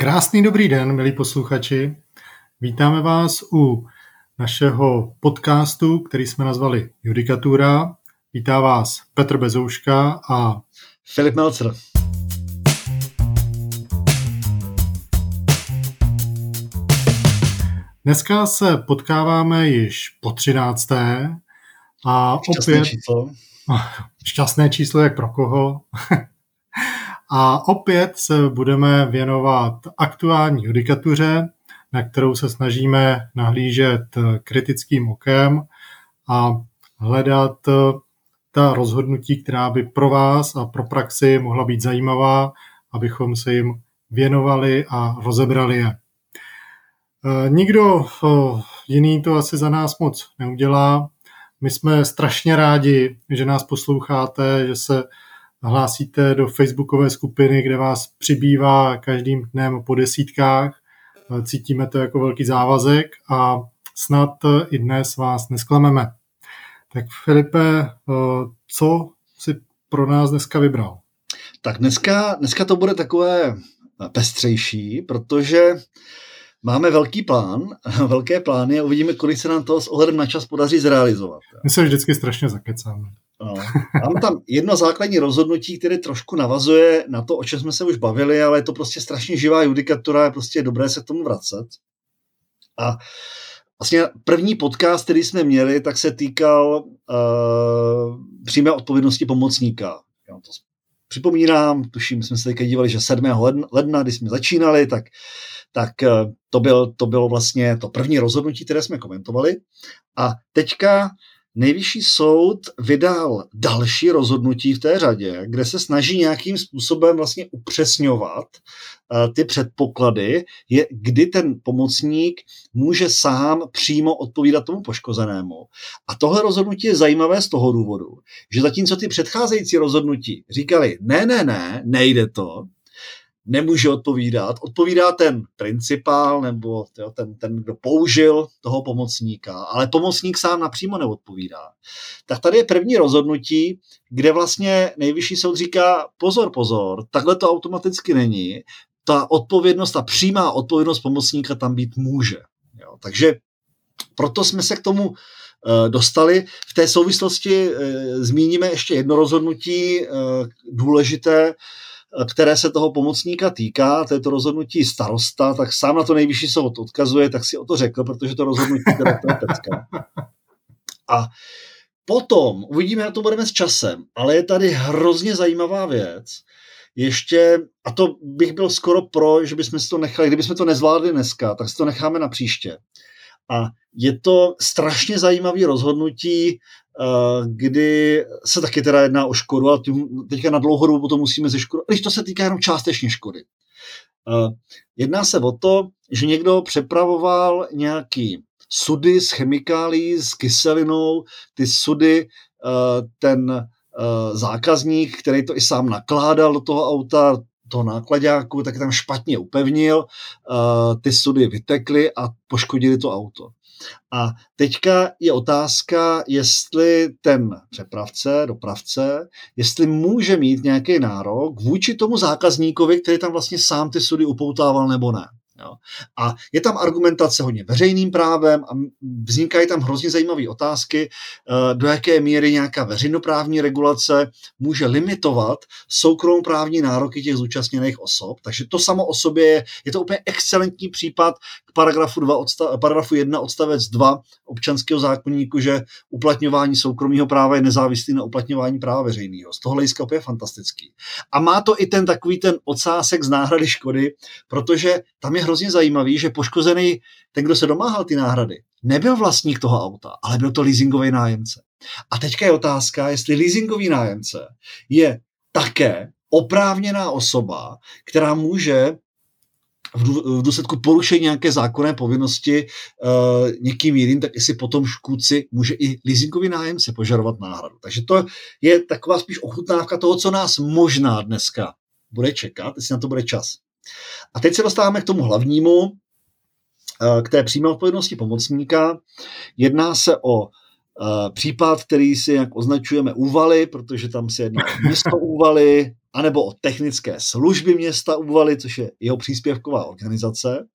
Krásný dobrý den, milí posluchači. Vítáme vás u našeho podcastu, který jsme nazvali Judikatura. Vítá vás Petr Bezouška a Filip Melzer. Dneska se potkáváme již po 13. a opět šťastné číslo jak pro koho. A opět se budeme věnovat aktuální judikatuře, na kterou se snažíme nahlížet kritickým okem a hledat ta rozhodnutí, která by pro vás a pro praxi mohla být zajímavá, abychom se jim věnovali a rozebrali je. Nikdo jiný to asi za nás moc neudělá. My jsme strašně rádi, že nás posloucháte, že se hlásíte do facebookové skupiny, kde vás přibývá každým dnem po desítkách. Cítíme to jako velký závazek a snad i dnes vás nesklameme. Tak Filipe, co jsi pro nás dneska vybral? Tak dneska to bude takové pestřejší, protože máme velké plány a uvidíme, kolik se nám toho s ohledem na čas podaří zrealizovat. My se vždycky strašně zakecáme. No. Mám tam jedno základní rozhodnutí, které trošku navazuje na to, o čem jsme se už bavili, ale je to prostě strašně živá judikatura, je prostě dobré se k tomu vracet. A vlastně první podcast, který jsme měli, tak se týkal přímé odpovědnosti pomocníka. Jo, to připomínám, tuším, jsme se teďka dívali, že 7. ledna, když jsme začínali, tak to bylo vlastně to první rozhodnutí, které jsme komentovali. A teďka Nejvyšší soud vydal další rozhodnutí v té řadě, kde se snaží nějakým způsobem vlastně upřesňovat ty předpoklady, kdy ten pomocník může sám přímo odpovídat tomu poškozenému. A tohle rozhodnutí je zajímavé z toho důvodu, že zatímco ty předcházející rozhodnutí říkali ne, nejde to, nemůže odpovídat. Odpovídá ten principál nebo ten, kdo použil toho pomocníka, ale pomocník sám napřímo neodpovídá. Tak tady je první rozhodnutí, kde vlastně Nejvyšší soud říká pozor, takhle to automaticky není. Ta odpovědnost, ta přímá odpovědnost pomocníka tam být může. Jo, takže proto jsme se k tomu dostali. V té souvislosti zmíníme ještě jedno rozhodnutí důležité, které se toho pomocníka týká, to je to rozhodnutí starosta, tak sám na to Nejvyšší soud odkazuje, tak si o to řekl, protože to rozhodnutí teda to je pecka. A potom, uvidíme, jak to budeme s časem, ale je tady hrozně zajímavá věc, ještě, a to bych byl skoro pro, že bychom si to nechali, kdybychom to nezvládli dneska, tak si to necháme na příště. A je to strašně zajímavé rozhodnutí, kdy se taky teda jedná o škodu, a teďka na dlouhou dobu to musíme ze škodu, když to se týká jenom částečně škody. Jedná se o to, že někdo přepravoval nějaký sudy s chemikálií, s kyselinou, ty sudy, ten zákazník, který to i sám nakládal do toho auta, toho náklaďáku, tak tam špatně upevnil, ty sudy vytekly a poškodili to auto. A teďka je otázka, jestli ten přepravce, dopravce, jestli může mít nějaký nárok vůči tomu zákazníkovi, který tam vlastně sám ty sudy upoutával nebo ne. Jo. A je tam argumentace hodně veřejným právem a vznikají tam hrozně zajímavé otázky, do jaké míry nějaká veřejnoprávní regulace může limitovat soukromoprávní nároky těch zúčastněných osob. Takže to samo o sobě je to úplně excelentní případ k paragrafu 1 odstavec 2 občanského zákoníku, že uplatňování soukromého práva je nezávislý na uplatňování práva veřejného. Z toho hlediska je fantastický. A má to i ten takový ten ocásek z náhrady škody, protože tam je hrozně zajímavý, že poškozený, ten, kdo se domáhal ty náhrady, nebyl vlastník toho auta, ale byl to leasingový nájemce. A teďka je otázka, jestli leasingový nájemce je také oprávněná osoba, která může v důsledku porušení nějaké zákonné povinnosti někým jiným, tak jestli potom škůdci může i leasingový nájemce požadovat náhradu. Takže to je taková spíš ochutnávka toho, co nás možná dneska bude čekat, jestli na to bude čas. A teď se dostáváme k tomu hlavnímu, k té přímé odpovědnosti pomocníka. Jedná se o případ, který si jak označujeme Úvaly, protože tam se jedná o město Úvaly, anebo o technické služby města Úvaly, což je jeho příspěvková organizace.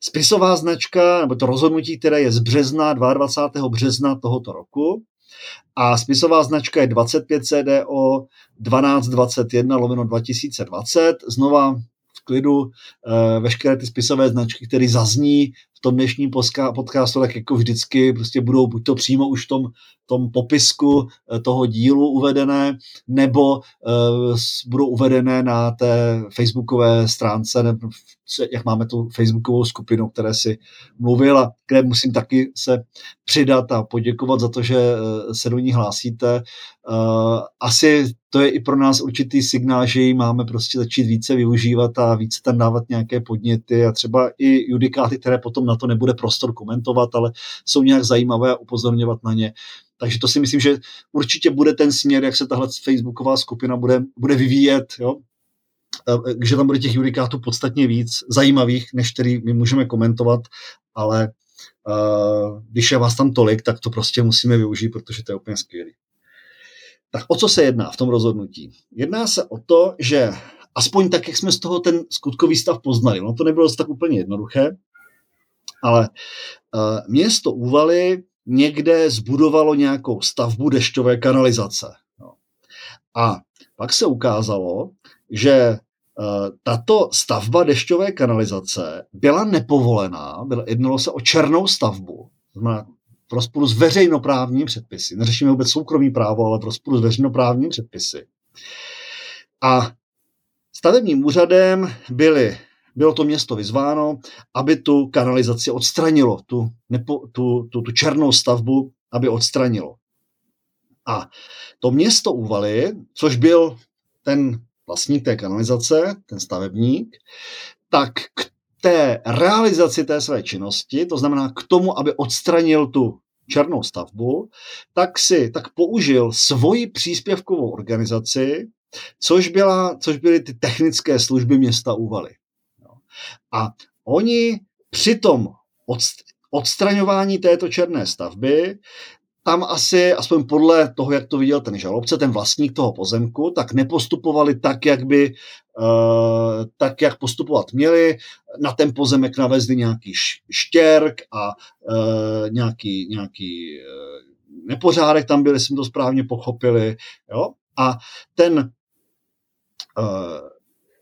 Spisová značka, nebo to rozhodnutí, které je z března, 22. března tohoto roku. A spisová značka je 25 CDO 1221/2020. Znova v klidu veškeré ty spisové značky, které zazní v tom dnešním podcastu, tak jako vždycky prostě budou buď to přímo už v tom popisku toho dílu uvedené, nebo budou uvedené na té facebookové stránce, nebo jak máme tu facebookovou skupinu, které si mluvila, kde musím taky se přidat a poděkovat za to, že se do ní hlásíte. Asi to je i pro nás určitý signál, že ji máme prostě začít více využívat a více tam dávat nějaké podněty a třeba i judikáty, které potom na to nebude prostor komentovat, ale jsou nějak zajímavé a upozorňovat na ně. Takže to si myslím, že určitě bude ten směr, jak se tahle facebooková skupina bude vyvíjet, jo? Že tam bude těch judikátů podstatně víc zajímavých, než který my můžeme komentovat, ale když je vás tam tolik, tak to prostě musíme využít, protože to je úplně skvělý. Tak o co se jedná v tom rozhodnutí? Jedná se o to, že aspoň tak, jak jsme z toho ten skutkový stav poznali, ono to nebylo tak úplně jednoduché, ale město Úvaly někde zbudovalo nějakou stavbu dešťové kanalizace. A pak se ukázalo, že tato stavba dešťové kanalizace byla nepovolená, jednalo se o černou stavbu, to znamená v rozporu s veřejnoprávními předpisy. Neřešíme vůbec soukromý právo, ale v rozporu s veřejnoprávními předpisy. A stavebním úřadem bylo to město vyzváno, aby tu kanalizaci odstranilo, tu černou stavbu, aby odstranilo. A to město Úvaly, což byl ten vlastník té kanalizace, ten stavebník, tak k té realizaci té své činnosti, to znamená k tomu, aby odstranil tu černou stavbu, tak použil svoji příspěvkovou organizaci, což byly ty technické služby města Úvaly. A oni při tom odstraňování této černé stavby, tam asi, aspoň podle toho, jak to viděl ten žalobce, ten vlastník toho pozemku, tak nepostupovali tak, jak postupovat měli. Na ten pozemek navezli nějaký štěrk a nějaký nepořádek tam byl, jestli jsme to správně pochopili. Jo? A ten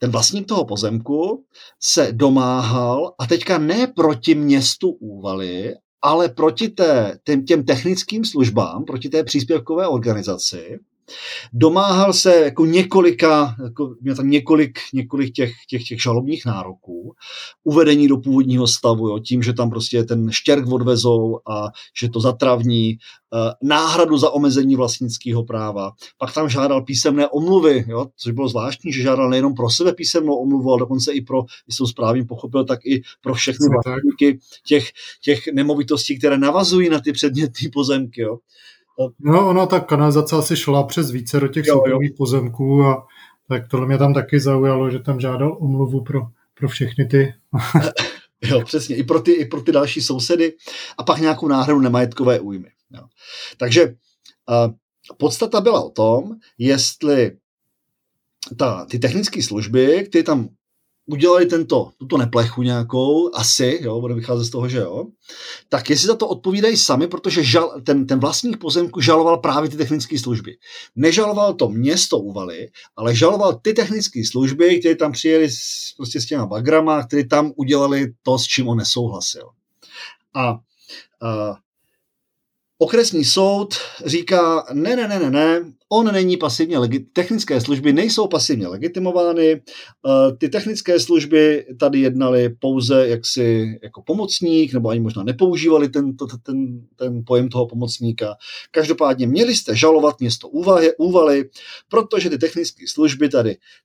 vlastník toho pozemku se domáhal, a teďka ne proti městu Úvaly, ale proti těm technickým službám, proti té příspěvkové organizaci, domáhal se několik těch žalobních nároků, uvedení do původního stavu, jo, tím, že tam prostě ten štěrk odvezou a že to zatravní, náhradu za omezení vlastnického práva. Pak tam žádal písemné omluvy, jo, což bylo zvláštní, že žádal nejenom pro sebe písemnou omluvu, ale dokonce i pro, když jsem správně pochopil, tak i pro všechny vlastníky těch nemovitostí, které navazují na ty předmětné pozemky, jo. No, ona ta kanalizace asi šla přes více do těch soukromých pozemků a tak tohle mě tam taky zaujalo, že tam žádal omluvu pro všechny ty. Jo, přesně, i pro ty další sousedy a pak nějakou náhradu nemajetkové újmy. Jo. Takže podstata byla o tom, jestli ty technické služby, které tam udělali tuto neplechu nějakou, asi, jo, bude vycházet z toho, že jo, tak jestli za to odpovídají sami, protože ten vlastník pozemku žaloval právě ty technické služby. Nežaloval to město Úvaly, ale žaloval ty technické služby, které tam přijeli prostě s těma bagrama, které tam udělali to, s čím on nesouhlasil. A okresní soud říká, ne, on není pasivně technické služby nejsou pasivně legitimovány, ty technické služby tady jednaly pouze jaksi jako pomocník, nebo ani možná nepoužívali ten pojem toho pomocníka. Každopádně měli jste žalovat město Úvaly, protože ty technické služby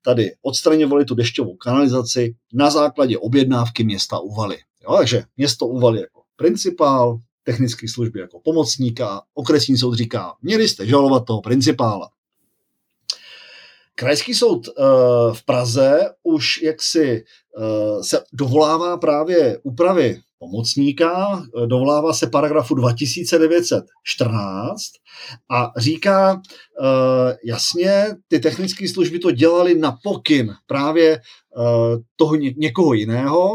tady odstraňovaly tu dešťovou kanalizaci na základě objednávky města Úvaly. Jo, takže město Úvaly jako principál, technické služby jako pomocníka, okresní soud říká, měli jste žalovat toho principála. Krajský soud v Praze už jaksi se dovolává právě úpravy pomocníka, dovolává se paragrafu 2914 a říká, jasně, ty technické služby to dělaly na pokyn právě toho někoho jiného,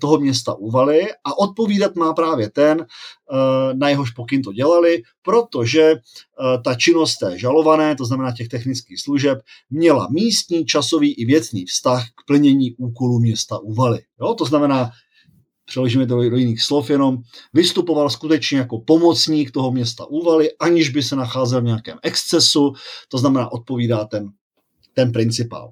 toho města Úvaly, a odpovídat má právě ten, na jehož pokyn to dělali, protože ta činnost té žalované, to znamená těch technických služeb, měla místní, časový i věcný vztah k plnění úkolů města Úvaly. Jo, to znamená, přeložíme to do jiných slov, jenom vystupoval skutečně jako pomocník toho města Úvaly, aniž by se nacházel v nějakém excesu, to znamená odpovídá ten principál.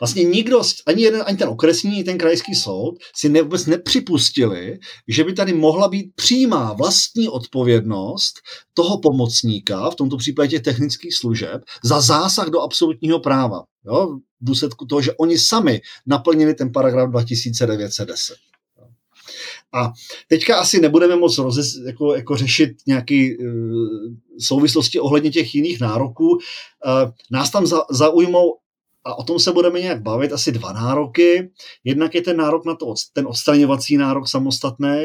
Vlastně nikdo, ani ten okresní, ani ten krajský soud si vůbec nepřipustili, že by tady mohla být přímá vlastní odpovědnost toho pomocníka, v tomto případě těch technických služeb, za zásah do absolutního práva. Jo? V důsledku toho, že oni sami naplnili ten paragraf 2910. A teďka asi nebudeme moc řešit nějaké souvislosti ohledně těch jiných nároků. Nás tam zaujmou, a o tom se budeme nějak bavit, asi dva nároky. Jednak je ten nárok na to, ten odstraňovací nárok samostatný.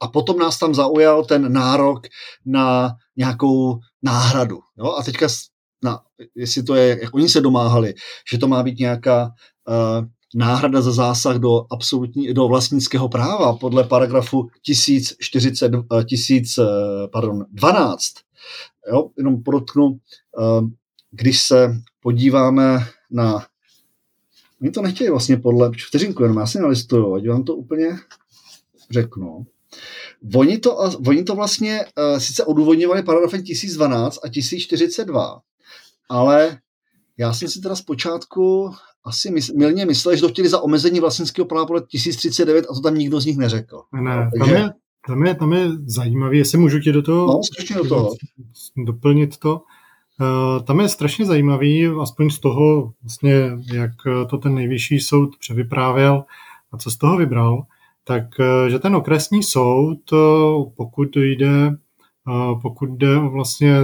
A potom nás tam zaujal ten nárok na nějakou náhradu. Jo? A teďka, jestli to je, jak oni se domáhali, že to má být nějaká náhrada za zásah do vlastnického práva podle paragrafu 1012. Jo? Jenom podotknu, když se podíváme na... Oni to nechtějí vlastně podle... Vteřinku jenom, já si nalistuju, ať vám to úplně řeknu. Oni to vlastně sice odůvodňovali paragrafem 1012 a 1042, ale já jsem si teda zpočátku asi mylně myslel, že to chtěli za omezení vlastnického práva podle 1039 a to tam nikdo z nich neřekl. Ne, takže... tam je zajímavý, jestli můžu ti do toho... No, strašně do toho. Doplnit to. Tam je strašně zajímavý, aspoň z toho, vlastně, jak to ten nejvyšší soud převyprávěl a co z toho vybral, tak že ten okresní soud, pokud jde vlastně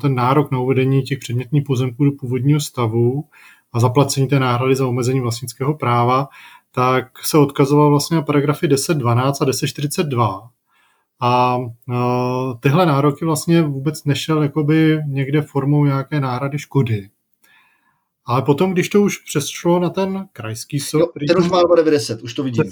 ten nárok na uvedení těch předmětných pozemků do původního stavu a zaplacení té náhrady za omezení vlastnického práva, tak se odkazoval vlastně na paragrafy 1012 a 1042. A tyhle nároky vlastně vůbec nešel jakoby někde formou nějaké náhrady škody. Ale potom, když to už přešlo na ten krajský soud... Ten už má 90, už to vidím.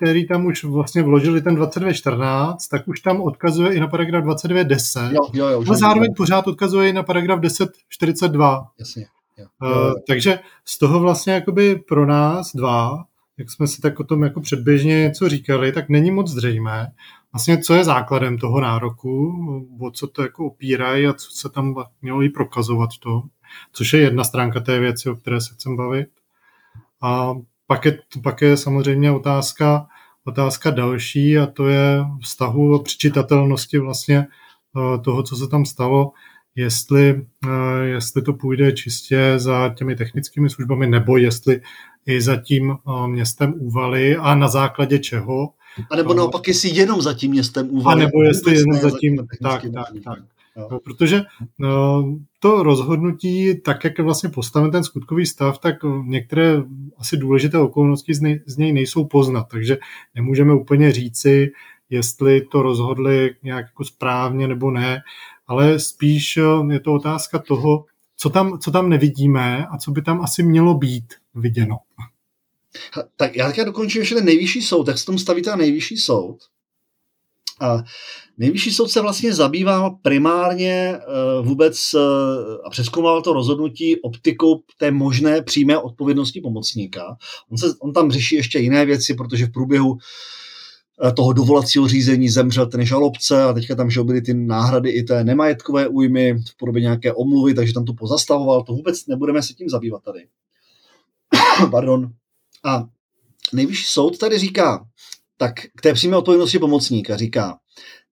Který tam už vlastně vložili ten 2214, tak už tam odkazuje i na paragraf 2210. Ale zároveň pořád odkazuje i na paragraf 1042. Jasně. Takže z toho vlastně jakoby pro nás dva, jak jsme si tak o tom jako předběžně něco říkali, tak není moc zřejmé, vlastně co je základem toho nároku, o co to jako opírají a co se tam mělo i prokazovat to, což je jedna stránka té věci, o které se chcem bavit. A pak je samozřejmě otázka další, a to je vztahu a přičitatelnosti vlastně toho, co se tam stalo, jestli to půjde čistě za těmi technickými službami, nebo jestli i za tím městem Úvaly a na základě čeho. A nebo naopak, jestli jenom za tím městem Úvaly. A nebo jestli jenom za tím, tak. No, protože to rozhodnutí, tak jak je vlastně postaven ten skutkový stav, tak některé asi důležité okolnosti z něj nejsou poznat, takže nemůžeme úplně říci, jestli to rozhodli nějak jako správně nebo ne, ale spíš je to otázka toho, co tam nevidíme a co by tam asi mělo být viděno. Tak já také dokončím ještě ten nejvyšší soud, tak se tomu staví ten nejvyšší soud. A nejvyšší soud se vlastně zabýval primárně vůbec a přezkoumal to rozhodnutí optikou té možné přímé odpovědnosti pomocníka. On tam řeší ještě jiné věci, protože v průběhu toho dovolacího řízení zemřel ten žalobce a teďka tam byly ty náhrady i té nemajetkové újmy v podobě nějaké omluvy, takže tam to pozastavoval. To vůbec nebudeme se tím zabývat tady. Pardon. A nejvyšší soud tady říká, tak k té přímé odpovědnosti pomocníka říká,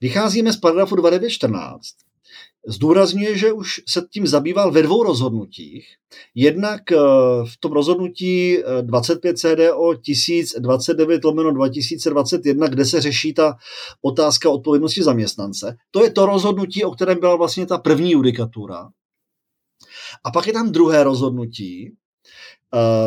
vycházíme z paragrafu 2914, zdůrazňuje, že už se tím zabýval ve dvou rozhodnutích, jednak v tom rozhodnutí 25 CDO 1029/2021, kde se řeší ta otázka odpovědnosti zaměstnance. To je to rozhodnutí, o kterém byla vlastně ta první judikatura. A pak je tam druhé rozhodnutí,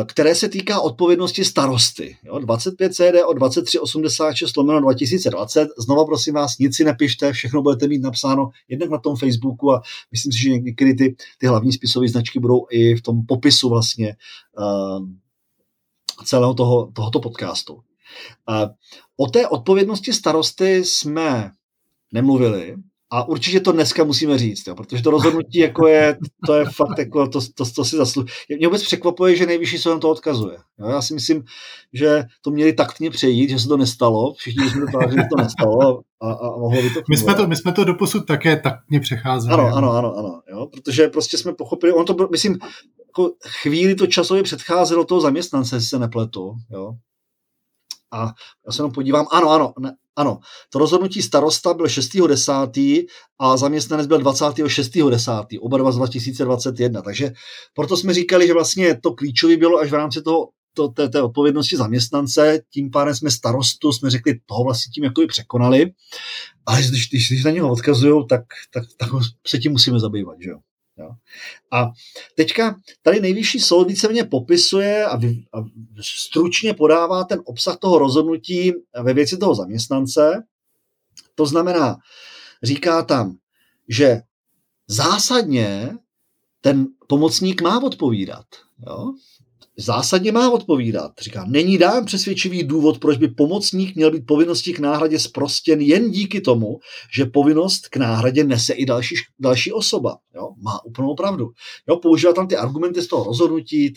které se týká odpovědnosti starosty. Jo, 25 CDO 2386/2020. Znova prosím vás, nic si nepište, všechno budete mít napsáno jednak na tom Facebooku a myslím si, že někdy ty hlavní spisové značky budou i v tom popisu vlastně celého tohoto podcastu. O té odpovědnosti starosty jsme nemluvili a určitě to dneska musíme říct, jo, protože to rozhodnutí jako je fakt, jako to si zaslouží. Mě vůbec překvapuje, že nejvyšší soud to odkazuje. Jo, já si myslím, že to měli taktně přejít, že se to nestalo, všichni jsme to tak, že to nestalo a mohlo by to... My jsme to doposud také taktně přecházeli. Ano, jo, protože prostě jsme pochopili, on to bylo, myslím, jako chvíli to časově předcházelo toho zaměstnance, jestli se nepletu, jo. A já se jenom podívám, ano, to rozhodnutí starosta byl 6.10. a zaměstnanec byl 26.10., oba dva z 2021, takže proto jsme říkali, že vlastně to klíčové bylo až v rámci té odpovědnosti zaměstnance, tím pádem jsme starostu, jsme řekli, toho vlastně tím jako i překonali, ale když na něho odkazujou, tak se tím musíme zabývat, že jo. Jo. A teďka tady nejvyšší soud víceméně popisuje a stručně podává ten obsah toho rozhodnutí ve věci toho zaměstnance. To znamená, říká tam, že zásadně ten pomocník má odpovídat. Jo? Zásadně má odpovídat. Říká, není dán přesvědčivý důvod, proč by pomocník měl být povinností k náhradě zprostěn jen díky tomu, že povinnost k náhradě nese i další osoba. Jo? Má úplnou pravdu. Jo? Používá tam ty argumenty z toho rozhodnutí,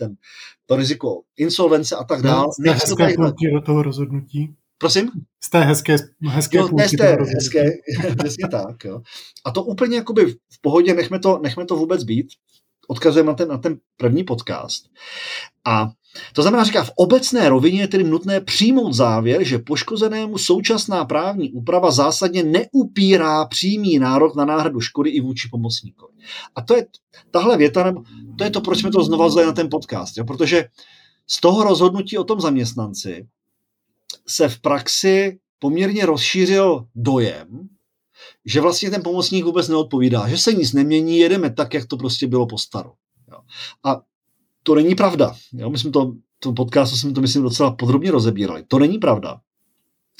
to riziko insolvence a tak dále. Z té hezké půlky do toho rozhodnutí? Prosím? Z té hezké půlky do toho rozhodnutí. Přesně tak. Jo? A to úplně jakoby v pohodě, nechme to vůbec být. Odkazujeme na ten první podcast. A to znamená, říká, v obecné rovině je tedy nutné přijmout závěr, že poškozenému současná právní úprava zásadně neupírá přímý nárok na náhradu škody i vůči pomocníkovi. A to je tahle věta, nebo to je to, proč jsme to znova vzali na ten podcast. Jo? Protože z toho rozhodnutí o tom zaměstnanci se v praxi poměrně rozšířil dojem, že vlastně ten pomocník vůbec neodpovídá, že se nic nemění, jedeme tak, jak to prostě bylo po staru. Jo. A to není pravda. Jo. My jsme to podcastu jsme to, myslím, docela podrobně rozebírali. To není pravda.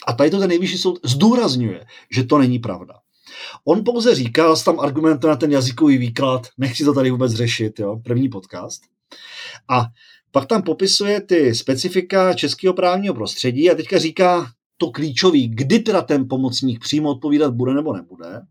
A tady to ten nejvyšší soud zdůrazňuje, že to není pravda. On pouze říkal, tam argumentuje na ten jazykový výklad, nechci to tady vůbec řešit, jo, první podcast. A pak tam popisuje ty specifika českého právního prostředí a teďka říká, to klíčový, kdy teda ten pomocník přímo odpovídat bude nebo nebude.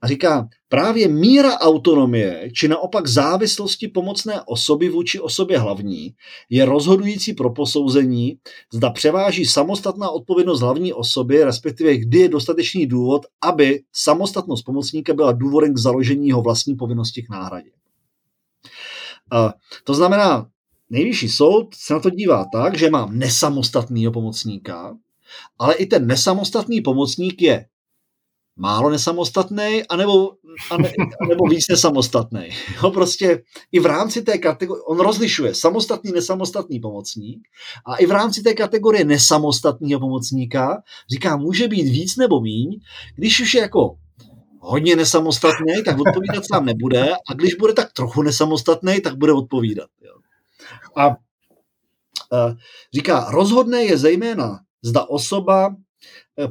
A říká, právě míra autonomie, či naopak závislosti pomocné osoby vůči osobě hlavní, je rozhodující pro posouzení, zda převáží samostatná odpovědnost hlavní osoby, respektive kdy je dostatečný důvod, aby samostatnost pomocníka byla důvodem k založení jeho vlastní povinnosti k náhradě. To znamená, nejvyšší soud se na to dívá tak, že mám nesamostatného pomocníka, ale i ten nesamostatný pomocník je málo nesamostatný, anebo víc nesamostatný. Jo, prostě i v rámci té kategorie, on rozlišuje samostatný, nesamostatný pomocník a i v rámci té kategorie nesamostatného pomocníka říká, může být víc nebo míň, když už je jako hodně nesamostatný, tak odpovídat sám nebude a když bude tak trochu nesamostatný, tak bude odpovídat. Jo. A říká, rozhodné je zejména zda osoba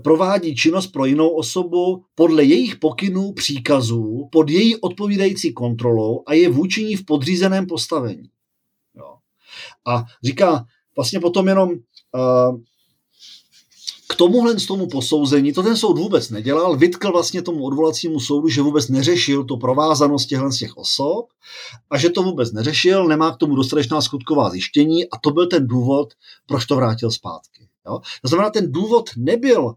provádí činnost pro jinou osobu podle jejich pokynů, příkazů, pod její odpovídající kontrolou a je vůči ní v podřízeném postavení. Jo. A říká vlastně potom jenom k tomuhle z tomu posouzení, to ten soud vůbec nedělal, vytkl vlastně tomu odvolacímu soudu, že vůbec neřešil to provázanost těch osob a že to vůbec neřešil, nemá k tomu dostatečná skutková zjištění a to byl ten důvod, proč to vrátil zpátky. Jo? To znamená, ten důvod nebyl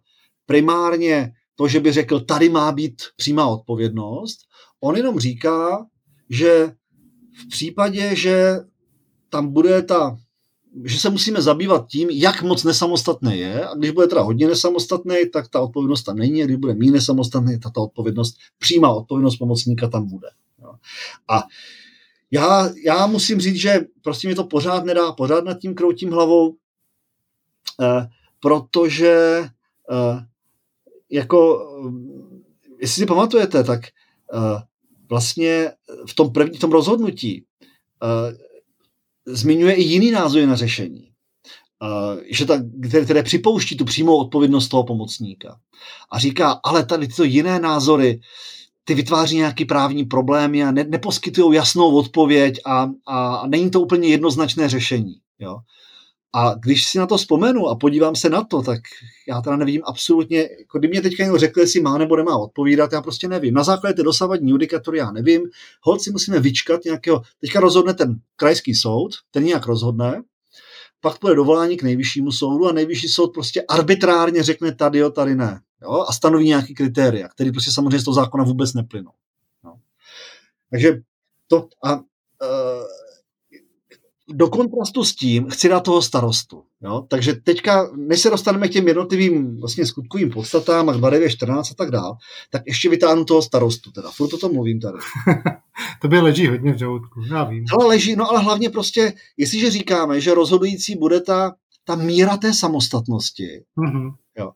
primárně to, že by řekl, tady má být přímá odpovědnost. On jenom říká, že v případě, že tam bude že se musíme zabývat tím, jak moc nesamostatné je a když bude teda hodně nesamostatné, tak ta odpovědnost tam není a když bude méně nesamostatné, tak ta odpovědnost, přímá odpovědnost pomocníka tam bude. Jo? A já musím říct, že prostě mi to pořád nedá, pořád nad tím kroutím hlavou, protože jako jestli si pamatujete, tak vlastně v tom rozhodnutí zmiňuje i jiný názor na řešení, že které připouští tu přímou odpovědnost toho pomocníka. A říká, ale tady tyto jiné názory, ty vytváří nějaký právní problémy a neposkytují jasnou odpověď a není to úplně jednoznačné řešení. Jo? A když si na to vzpomenu a podívám se na to, tak já teda nevím absolutně, jako kdyby mě teďka někdo řekl, jestli má nebo nemá odpovídat, já prostě nevím. Na základě té dosavadní judikatury já nevím. Holt si musíme vyčkat nějakého, teďka rozhodne ten krajský soud, ten nějak rozhodne, pak půjde dovolání k Nejvyššímu soudu a Nejvyšší soud prostě arbitrárně řekne tady jo, tady ne. Jo? A stanoví nějaký kritéria, který prostě samozřejmě z toho zákona vůbec neplynou. No. Takže to do kontrastu s tím chci dát toho starostu. Jo? Takže teďka, než se dostaneme k těm jednotlivým vlastně skutkovým podstatám a 2914 a tak dál, tak ještě vytáhnu toho starostu. Teda. Furt o tom mluvím tady. To by leží hodně v žaludku, já vím. Ale leží, no ale hlavně prostě, jestliže říkáme, že rozhodující bude ta míra té samostatnosti, mm-hmm. Jo?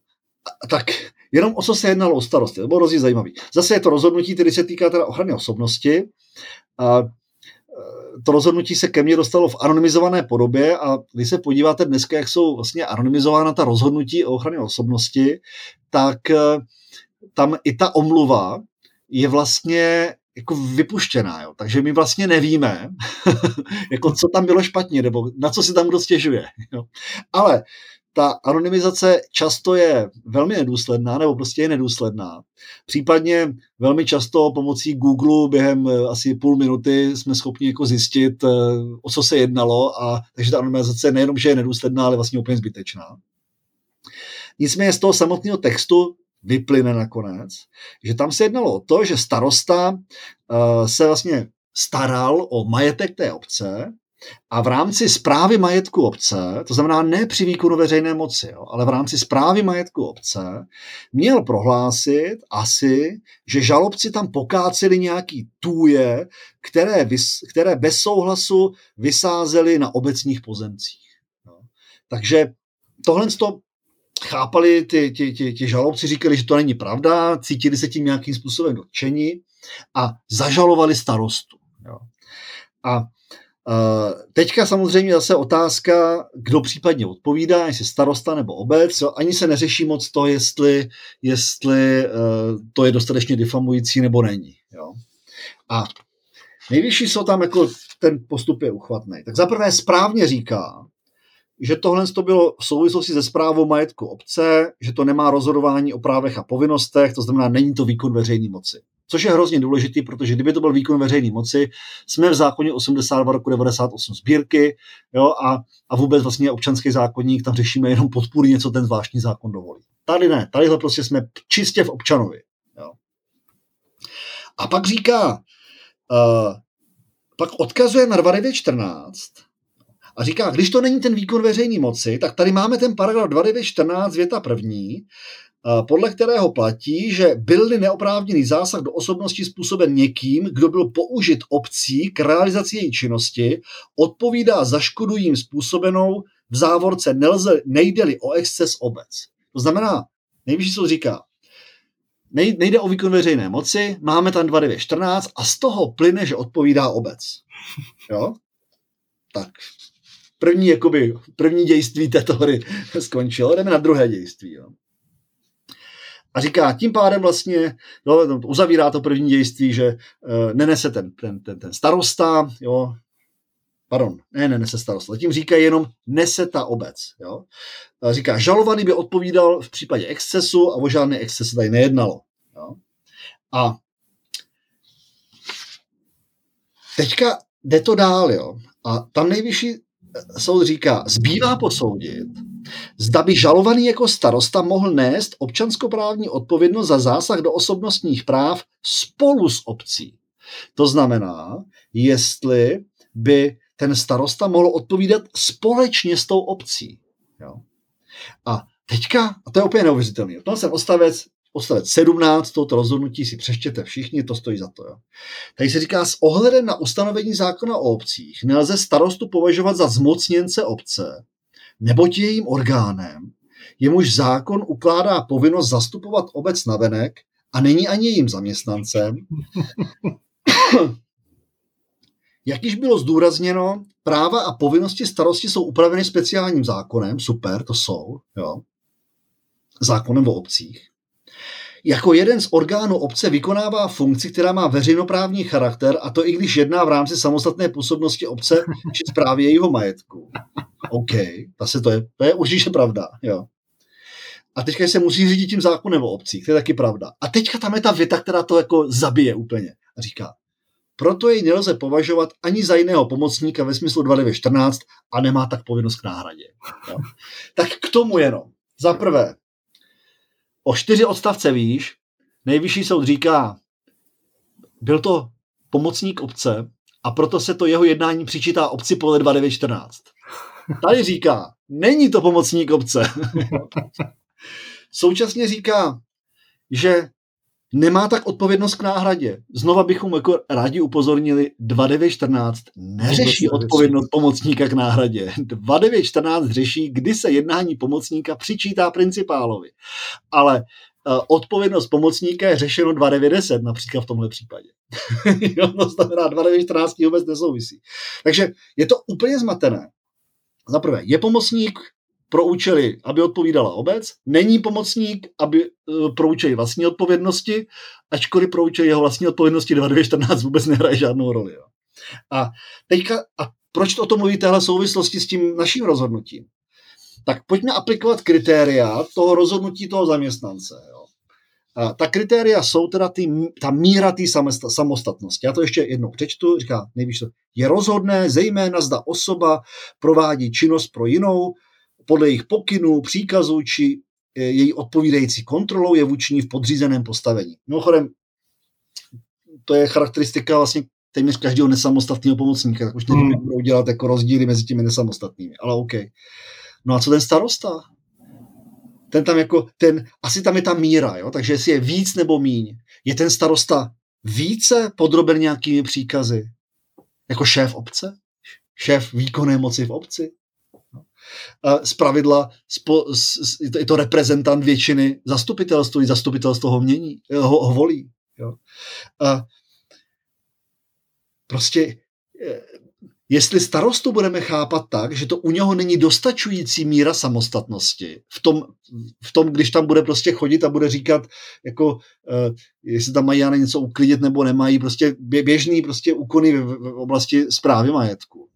Tak jenom o co se jednalo o starosty, to bylo rozdíl zajímavý. Zase je to rozhodnutí, které se týká teda ochrany osobnosti. To rozhodnutí se ke mně dostalo v anonymizované podobě a když se podíváte dneska, jak jsou vlastně anonymizována ta rozhodnutí o ochraně osobnosti, tak tam i ta omluva je vlastně jako vypuštěná. Jo? Takže my vlastně nevíme, jako co tam bylo špatně nebo na co si tam kdo stěžuje. Jo? Ale ta anonymizace často je velmi nedůsledná nebo prostě je nedůsledná. Případně velmi často pomocí Google během asi půl minuty jsme schopni jako zjistit, o co se jednalo, a takže ta anonymizace nejenom, že je nedůsledná, ale vlastně úplně zbytečná. Nicméně z toho samotného textu vyplyne nakonec, že tam se jednalo o to, že starosta se vlastně staral o majetek té obce, a v rámci správy majetku obce, to znamená ne při výkonu veřejné moci, jo, ale v rámci správy majetku obce, měl prohlásit asi, že žalobci tam pokáceli nějaký tůje, které bez souhlasu vysázeli na obecních pozemcích. Jo. Takže tohle to chápali ti žalobci, říkali, že to není pravda, cítili se tím nějakým způsobem dotčeni a zažalovali starostu. Jo. A teďka samozřejmě zase otázka, kdo případně odpovídá, jestli starosta nebo obec. Jo? Ani se neřeší moc to, jestli to je dostatečně difamující nebo není. Jo? A nejvyšší jsou tam, jako ten postup je uchvatný. Tak zaprvé správně říká, že tohle to bylo v souvislosti se správou majetku obce, že to nemá rozhodování o právech a povinnostech, to znamená, není to výkon veřejné moci. Což je hrozně důležitý, protože kdyby to byl výkon veřejné moci, jsme v zákoně 82 roku 98 sbírky, jo, a vůbec vlastně občanský zákoník, tam řešíme jenom podpůrně, něco ten zvláštní zákon dovolí. Tady ne, tadyhle prostě jsme čistě v občanovi. Jo. A pak říká, pak odkazuje na 2914 a říká, když to není ten výkon veřejné moci, tak tady máme ten paragraf 2914 věta první, podle kterého platí, že byl-li neoprávněný zásah do osobnosti způsoben někým, kdo byl použit obcí k realizaci její činnosti, odpovídá za škodu jím způsobenou, v závorce nejde-li o exces obec. To znamená, nejvyšší soud říká, nejde o výkon veřejné moci, máme tam 2914 a z toho plyne, že odpovídá obec. Jo? Tak. První dějství této hry skončilo, jdeme na druhé dějství. Jo? A říká, tím pádem vlastně uzavírá to první dějství, že nenese ten starosta, jo, pardon, nenese starosta, tím říká jenom nese ta obec, jo. A říká, žalovaný by odpovídal v případě excesu a o žádný exces se tady nejednalo, jo. A teďka jde to dál, jo. A tam nejvyšší soud říká, zbývá posoudit, zda by žalovaný jako starosta mohl nést občanskoprávní odpovědnost za zásah do osobnostních práv spolu s obcí. To znamená, jestli by ten starosta mohl odpovídat společně s tou obcí. Jo. A teďka, a to je úplně neuvěřitelný, to jsem odstavec 17, toto rozhodnutí si přečtěte všichni, to stojí za to. Jo. Tady se říká, s ohledem na ustanovení zákona o obcích nelze starostu považovat za zmocněnce obce, neboť je jejím orgánem, jemuž zákon ukládá povinnost zastupovat obec navenek a není ani jejím zaměstnancem, Jak již bylo zdůrazněno, práva a povinnosti starosti jsou upraveny speciálním zákonem, super, to jsou, jo, zákonem o obcích. Jako jeden z orgánů obce vykonává funkci, která má veřejnoprávní charakter, a to i když jedná v rámci samostatné působnosti obce či správy jejího majetku. OK, to je určitě pravda, jo. A teďka se musí řídit tím zákonem o obcích, to je taky pravda. A teďka tam je ta věta, která to jako zabije úplně a říká: proto jej nelze považovat ani za jiného pomocníka ve smyslu 2914 a nemá tak povinnost k náhradě. Jo? Tak k tomu jenom. Za prvé, o 4 odstavce výš Nejvyšší soud říká, byl to pomocník obce a proto se to jeho jednání přičítá obci podle 2914. Tady říká, není to pomocník obce. Současně říká, že nemá tak odpovědnost k náhradě. Znova bychom jako rádi upozornili, 2914 neřeší odpovědnost pomocníka k náhradě. 2914 řeší, kdy se jednání pomocníka přičítá principálovi. Ale odpovědnost pomocníka je řešeno 2910 například v tomhle případě. To znamená, 2914 vůbec nesouvisí. Takže je to úplně zmatené. Za prvé, je pomocník pro účely, aby odpovídala obec, není pomocník, aby pro účely vlastní odpovědnosti, ačkoliv pro účely jeho vlastní odpovědnosti 2214 vůbec nehraje žádnou roli. Jo. A teďka, a proč o tom mluví téhle souvislosti s tím naším rozhodnutím? Tak pojďme aplikovat kritéria toho rozhodnutí toho zaměstnance. Jo. A ta kritéria jsou teda ta míra té samostatnosti. Já to ještě jednou přečtu, říká Nejvyšší soud. Je rozhodné, zejména zda osoba provádí činnost pro jinou, podle jejich pokynů, příkazů či její odpovídající kontrolou je vůči ní v podřízeném postavení. Mimochodem, to je charakteristika vlastně téměř každého nesamostatného pomocníka, tak už nebudou dělat jako rozdíly mezi těmi nesamostatnými, ale OK. No a co ten starosta? Asi tam je ta míra, jo? Takže jestli je víc nebo míň. Je ten starosta více podroben nějakými příkazy? Jako šéf obce? Šéf výkonné moci v obci? Zpravidla je to reprezentant většiny zastupitelství, zastupitelstvo ho volí. Jo. A prostě jestli starostu budeme chápat tak, že to u něho není dostačující míra samostatnosti v tom když tam bude prostě chodit a bude říkat, jako jestli tam mají něco uklidit nebo nemají, prostě běžný prostě úkony v oblasti správy majetku,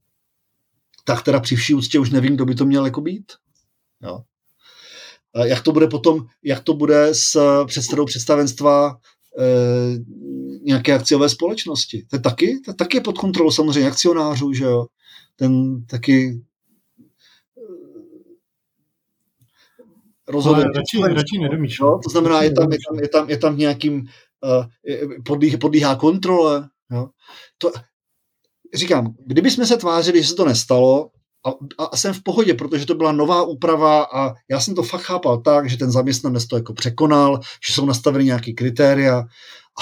tak teda při vší úctě už nevím, kdo by to měl jako být. Jo. A jak to bude s předsedou představenstva nějaké akciové společnosti? To je taky pod kontrolou samozřejmě akcionářů, že jo. Ten taky rozhoduje. Radši nedomýšlím. To znamená, je tam nějakým podlíhá kontrole. Jo. Říkám, kdybychom se tvářili, že se to nestalo, a jsem v pohodě, protože to byla nová úprava a já jsem to fakt chápal tak, že ten zaměstnanec to jako překonal, že jsou nastaveny nějaké kritéria,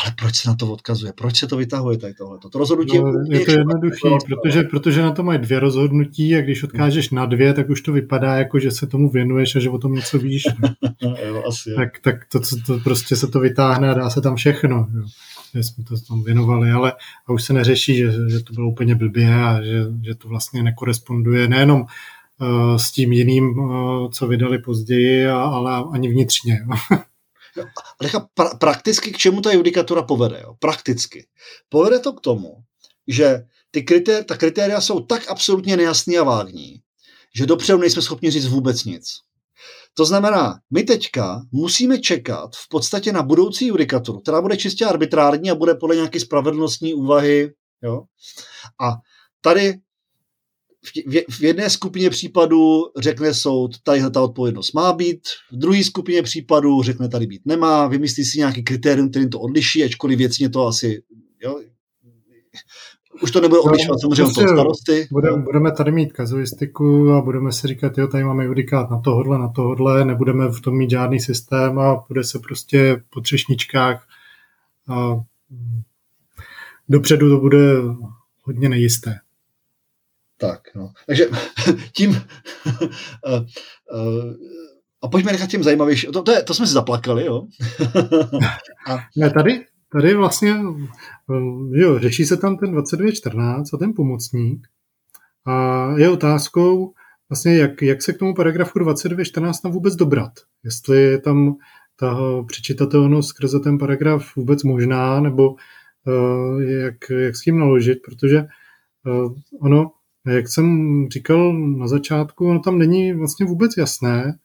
ale proč se na to odkazuje? Proč se to vytahuje tady tohleto? To rozhodnutí je to jednoduché, protože na to mají 2 rozhodnutí a když odkážeš na 2, tak už to vypadá jako, že se tomu věnuješ a že o tom něco víš. Jo, asi, tak to prostě se to vytáhne a dá se tam všechno. Jo. Že jsme to tam věnovali, ale a už se neřeší, že to bylo úplně blbě a že to vlastně nekoresponduje nejenom s tím jiným, co vydali později, ale ani vnitřně. Ale prakticky k čemu ta judikatura povede? Jo? Prakticky. Povede to k tomu, že ta kritéria jsou tak absolutně nejasný a vágní, že dopředu nejsme schopni říct vůbec nic. To znamená, my teďka musíme čekat v podstatě na budoucí judikaturu, která bude čistě arbitrární a bude podle nějaké spravedlnostní úvahy. Jo? A tady v jedné skupině případů řekne soud, tady ta odpovědnost má být, v druhé skupině případů řekne, tady být nemá, vymyslí si nějaký kritérium, který to odliší, ačkoliv věcně to asi... Jo? Už to nebude odlišovat, samozřejmě od starosty. Budeme tady mít kazuistiku a budeme si říkat, jo, tady máme judikát na tohodle, nebudeme v tom mít žádný systém a bude se prostě po třešničkách. A dopředu to bude hodně nejisté. Tak, no. Takže tím... a pojďme nechat těm zajímavější. To jsme si zaplakali, jo? Ne, tady... Tady vlastně, jo, řeší se tam ten 2214 a ten pomocník a je otázkou vlastně, jak se k tomu paragrafu 2214 tam vůbec dobrat. Jestli je tam ta přečitatelnost skrze ten paragraf vůbec možná, nebo jak s tím naložit, protože ono, jak jsem říkal na začátku, ono tam není vlastně vůbec jasné,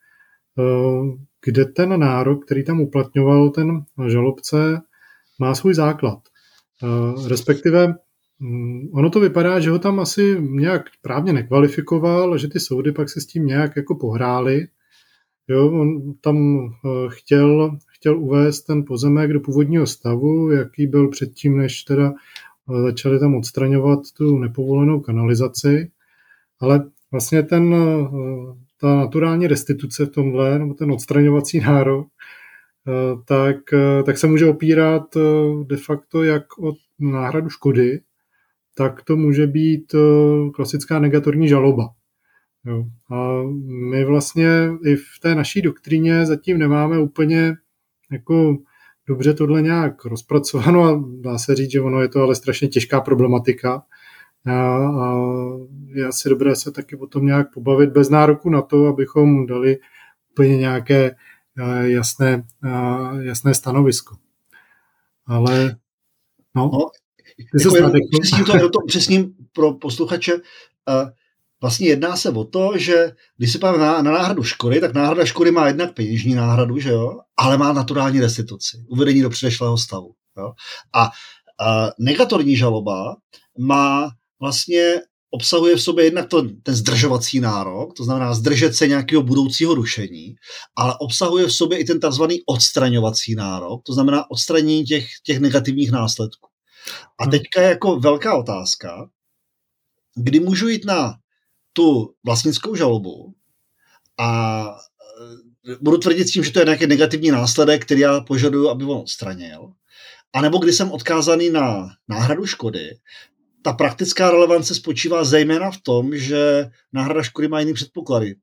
kde ten nárok, který tam uplatňoval ten žalobce, má svůj základ. Respektive ono to vypadá, že ho tam asi nějak právně nekvalifikoval a že ty soudy pak se s tím nějak jako pohrály. Jo, on tam chtěl uvést ten pozemek do původního stavu, jaký byl předtím, než teda začali tam odstraňovat tu nepovolenou kanalizaci, ale vlastně ta naturální restituce v tomhle, nebo ten odstraňovací nárok, tak se může opírat de facto jak o náhradu škody, tak to může být klasická negatorní žaloba. Jo. A my vlastně i v té naší doktríně zatím nemáme úplně jako dobře tohle nějak rozpracováno a dá se říct, že ono je to ale strašně těžká problematika a je asi dobré se taky o tom nějak pobavit bez nároku na to, abychom dali úplně nějaké jasné stanovisko. Ale přesně pro posluchače vlastně jedná se o to, že když se půjde na náhradu škody, tak náhrada škody má jednak peněžní náhradu, že jo, ale má naturální restituci, uvedení do předešlého stavu. Jo? A negatorní žaloba má vlastně obsahuje v sobě jednak ten zdržovací nárok, to znamená zdržet se nějakého budoucího rušení, ale obsahuje v sobě i ten tzv. Odstraňovací nárok, to znamená odstranění těch negativních následků. A teďka je jako velká otázka, kdy můžu jít na tu vlastnickou žalobu a budu tvrdit s tím, že to je nějaký negativní následek, který já požaduju, aby on odstranil, anebo kdy jsem odkázaný na náhradu škody. Ta praktická relevance spočívá zejména v tom, že náhrada škody má jiný předpoklady.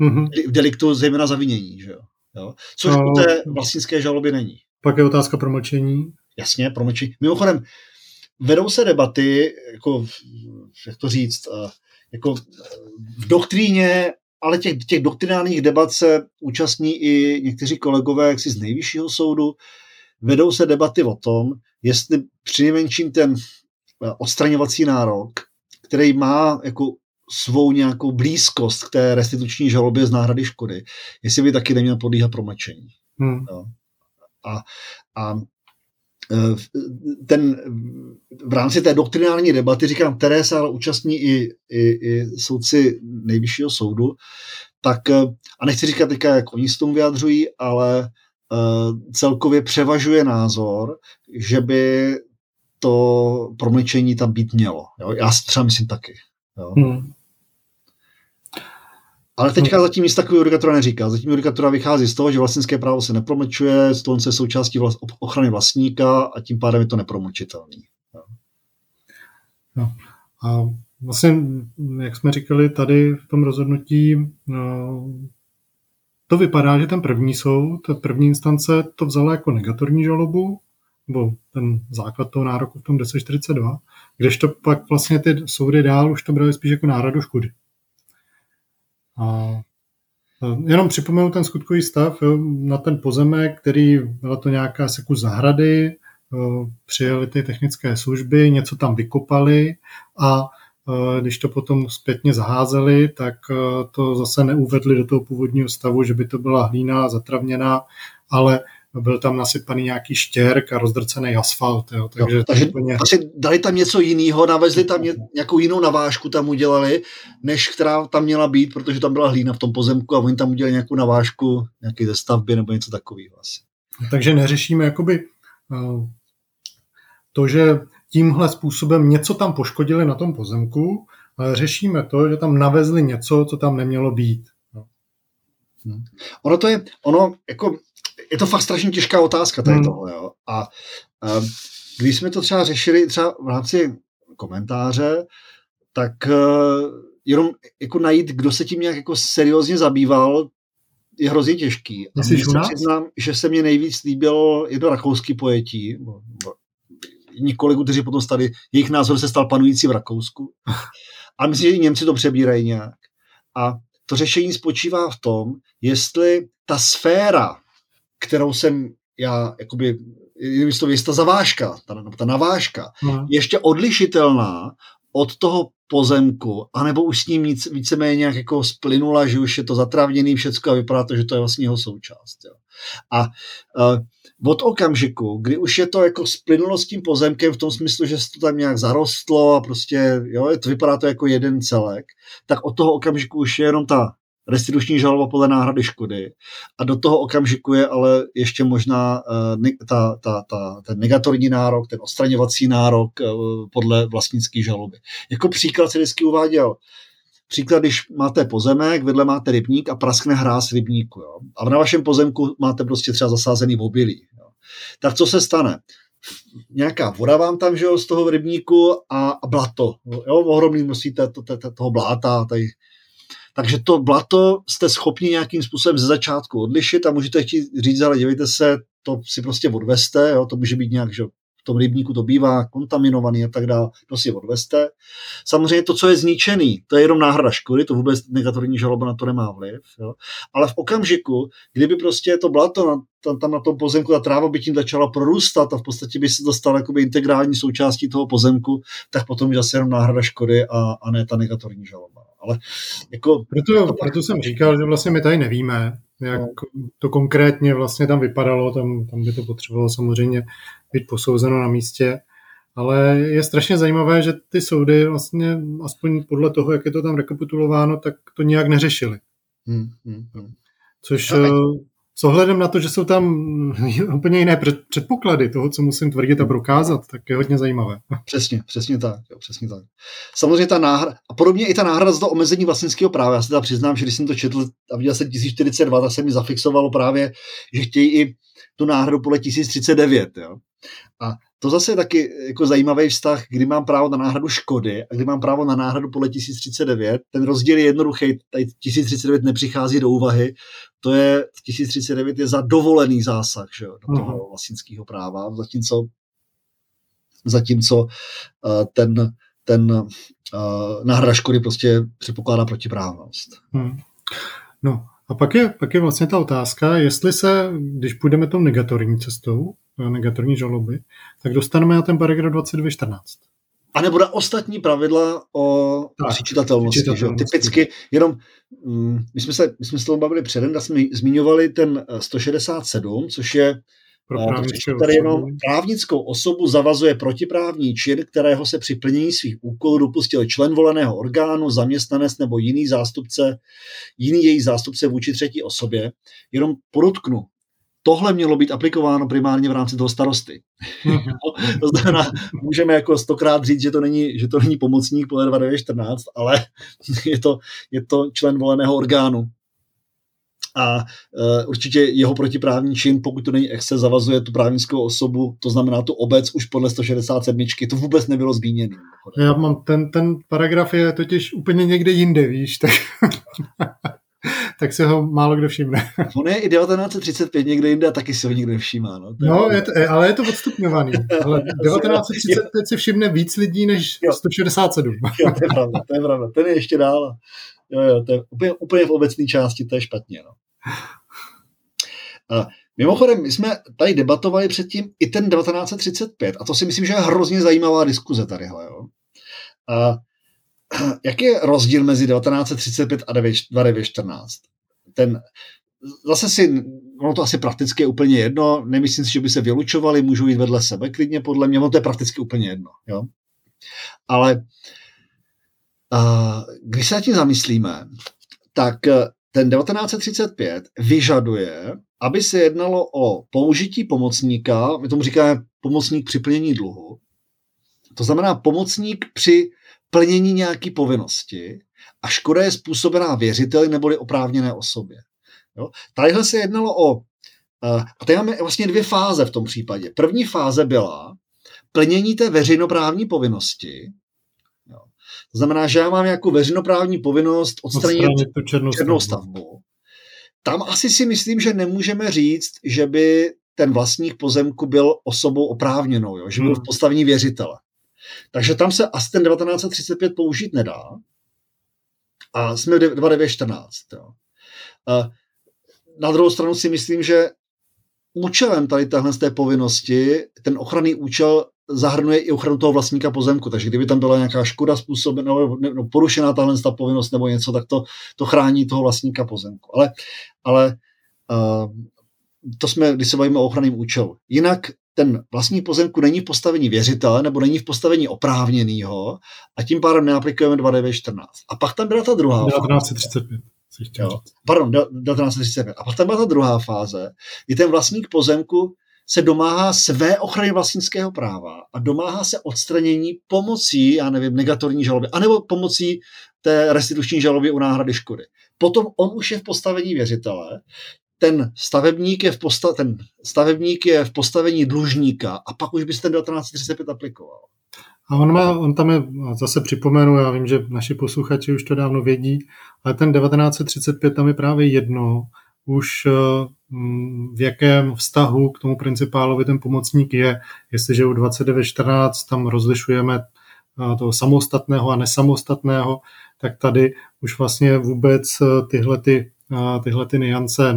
Mm-hmm. V deliktu zejména zavinění, že jo? Což u té vlastnické žaloby není. Pak je otázka promlčení. Jasně, promlčení. Mimochodem, vedou se debaty, jako, jak to říct, jako v doktríně, ale těch doktrinálních debat se účastní i někteří kolegové jaksi z Nejvyššího soudu. Vedou se debaty o tom, jestli přinejmenším ten odstraňovací nárok, který má jako svou nějakou blízkost k té restituční žalobě z náhrady škody, jestli by taky neměl podléhat promlčení. A v rámci té doktrinální debaty, říkám, které se ale účastní i soudci Nejvyššího soudu, tak, a nechci říkat teďka, jak oni s tomu vyjadřují, ale celkově převažuje názor, že by to promlčení tam být mělo. Jo? Já si třeba myslím taky. Jo? Ale teďka zatím nic takového judikatura neříká. Zatím judikatura vychází z toho, že vlastnické právo se nepromlčuje, z toho je součástí ochrany vlastníka a tím pádem je to nepromlčitelné. No. A vlastně, jak jsme říkali tady v tom rozhodnutí, to vypadá, že ten první soud, první instance to vzala jako negatorní žalobu, nebo ten základ toho nároku v tom 1042, kdežto pak vlastně ty soudy dál už to brali spíš jako náhradu škody. A jenom připomenu ten skutkový stav, jo, na ten pozemek, který byla to nějaká kus zahrady, přijeli ty technické služby, něco tam vykopali a když to potom zpětně zaházeli, tak to zase neuvedli do toho původního stavu, že by to byla hlína zatravněná, ale byl tam nasypaný nějaký štěrk a rozdrcený asfalt. Jo. Takže úplně dali tam něco jiného, navezli tam nějakou jinou navážku, tam udělali, než která tam měla být, protože tam byla hlína v tom pozemku a oni tam udělali nějakou navážku, nějaké ze stavby nebo něco takového asi. Takže neřešíme jakoby to, že tímhle způsobem něco tam poškodili na tom pozemku, ale řešíme to, že tam navezli něco, co tam nemělo být. No. Je to fakt strašně těžká otázka tady tohle, jo. A když jsme to třeba řešili třeba v rámci komentáře, tak jenom jako najít, kdo se tím nějak jako seriózně zabýval, je hrozně těžký. A přiznám, že se mně nejvíc líbilo jedno rakouský pojetí. Jiní kolegů, kteří potom stali, jejich názor se stal panující v Rakousku. A myslím, že i Němci to přebírají nějak. A to řešení spočívá v tom, jestli ta sféra, kterou jsem já, jakoby, jestli ta zavážka, ta navážka, ještě odlišitelná od toho pozemku, anebo už s ním víceméně nějak jako splynula, že už je to zatravněný všecko a vypadá to, že to je vlastně jeho součást. Jo. A od okamžiku, kdy už je to jako splynulo s tím pozemkem v tom smyslu, že se to tam nějak zarostlo a prostě, jo, to vypadá to jako jeden celek, tak od toho okamžiku už je jenom ta restituční žaloba podle náhrady škody a do toho okamžiku je ale ještě možná ten negatorní nárok, ten odstraňovací nárok podle vlastnické žaloby. Jako příklad se vždycky uváděl. Příklad, když máte pozemek, vedle máte rybník a praskne hráz rybníku. Jo? A na vašem pozemku máte prostě třeba zasázený obilí. Jo? Tak co se stane? Nějaká voda vám tam, že jo, z toho rybníku a blato. Jo? Ohromný množství toho bláta. Takže to blato jste schopni nějakým způsobem ze začátku odlišit a můžete chtít říct, ale dívejte se, to si prostě odveste, jo? To může být nějak, že v tom rybníku to bývá kontaminovaný a tak dále, to si odveste. Samozřejmě to, co je zničený, to je jenom náhrada škody, to vůbec negativní žaloba na to nemá vliv, jo? Ale v okamžiku, kdyby prostě to blato tam na tom pozemku, ta tráva by tím začala prorůstat a v podstatě by se to stalo jakoby integrální součástí toho pozemku, tak potom je zase jenom náhrada škody a ne ta negativní žaloba. Ale jako proto jsem říkal, že vlastně my tady nevíme, jak to konkrétně vlastně tam vypadalo, tam by to potřebovalo samozřejmě být posouzeno na místě, ale je strašně zajímavé, že ty soudy vlastně, aspoň podle toho, jak je to tam rekapitulováno, tak to nijak neřešili. Což s ohledem na to, že jsou tam úplně jiné předpoklady toho, co musím tvrdit a prokázat, tak je hodně zajímavé. Přesně tak. Samozřejmě ta náhrada, a podobně i ta náhrada za to omezení vlastnického práva. Já se teda přiznám, že když jsem to četl a viděl jsem 1042, tak se mi zafixovalo právě, že chtějí i tu náhradu podle 1039. Jo? A to zase je taky jako zajímavý vztah, kdy mám právo na náhradu škody a kdy mám právo na náhradu podle 1039. Ten rozdíl je jednoduchý, tady 1039 nepřichází do úvahy, to je 1039 je za dovolený zásah, že, do toho vlastnického práva, zatímco ten náhrada škody prostě předpokládá protiprávnost. No a pak je vlastně ta otázka, jestli se, když půjdeme tou negatorní cestou, negatorní žaloby, tak dostaneme na ten paragraf 22.14. A nebo na ostatní pravidla o přičitatelnosti. Typicky, jenom, my jsme se toho bavili předem, a jsme zmiňovali ten 167, což je tady jenom právnickou osobu zavazuje protiprávní čin, kterého se při plnění svých úkolů dopustil člen voleného orgánu, zaměstnanec nebo jiný její zástupce vůči třetí osobě. Jenom podotknu, tohle mělo být aplikováno primárně v rámci toho starosty. To znamená, můžeme jako 100krát říct, že to není pomocník podle 2914, ale je to člen voleného orgánu. A určitě jeho protiprávní čin, pokud to není exces, zavazuje tu právnickou osobu, to znamená tu obec už podle 167, to vůbec nebylo zmíněno. Já mám ten paragraf je totiž úplně někde jinde, víš, tak... tak se ho málo kdo všimne. On je i 1935 někde jinde a taky se ho nikdo nevšímá. Ale je to odstupňovaný. Ale 1935 se všimne víc lidí než 167. Jo, to je pravda. Ten je ještě dál. Jo, to je úplně v obecné části, to je špatně. No. A mimochodem, my jsme tady debatovali předtím i ten 1935 a to si myslím, že je hrozně zajímavá diskuze tadyhle. Jo. A jaký je rozdíl mezi 1935 a 2914? Ono to asi prakticky je úplně jedno, nemyslím si, že by se vylučovali, můžou jít vedle sebe klidně podle mě, ono to je prakticky úplně jedno. Jo? Ale když se na tím zamyslíme, tak ten 1935 vyžaduje, aby se jednalo o použití pomocníka, my tomu říkáme pomocník při plnění dluhu, to znamená pomocník při plnění nějaké povinnosti a škoda je způsobená věřiteli neboli oprávněné osobě. Jo? Tadyhle se jednalo o... A tady máme vlastně dvě fáze v tom případě. První fáze byla plnění té veřejnoprávní povinnosti. Jo? To znamená, že já mám nějakou veřejnoprávní povinnost odstranit tu černou stavbu. Tam asi si myslím, že nemůžeme říct, že by ten vlastník pozemku byl osobou oprávněnou, jo? Že byl v postavení věřitele. Takže tam se asi ten 1935 použít nedá. A jsme v 2914. Jo. Na druhou stranu si myslím, že účelem tady téhle z té povinnosti, ten ochranný účel zahrnuje i ochranu toho vlastníka pozemku. Takže kdyby tam byla nějaká škoda způsobená nebo porušená tahle ta povinnost nebo něco, tak to chrání toho vlastníka pozemku. Ale to jsme, když se bavíme o ochranném účelu. Jinak ten vlastník pozemku není v postavení věřitele nebo není v postavení oprávněného a tím pádem neaplikujeme 2914. A pak tam byla ta druhá 1935. Pardon, 1935. A pak tam byla ta druhá fáze, kdy ten vlastník pozemku se domáhá své ochrany vlastnického práva a domáhá se odstranění pomocí, já nevím, negatorní žaloby, anebo pomocí té restituční žaloby u náhrady škody. Potom on už je v postavení věřitele, ten stavebník je v postavení dlužníka a pak už by se ten 1935 aplikoval. A on tam je, zase připomenu, já vím, že naši posluchači už to dávno vědí, ale ten 1935 tam je právě jedno, už v jakém vztahu k tomu principálovi ten pomocník je. Jestliže u 2914 tam rozlišujeme toho samostatného a nesamostatného, tak tady už vlastně vůbec tyhle ty niance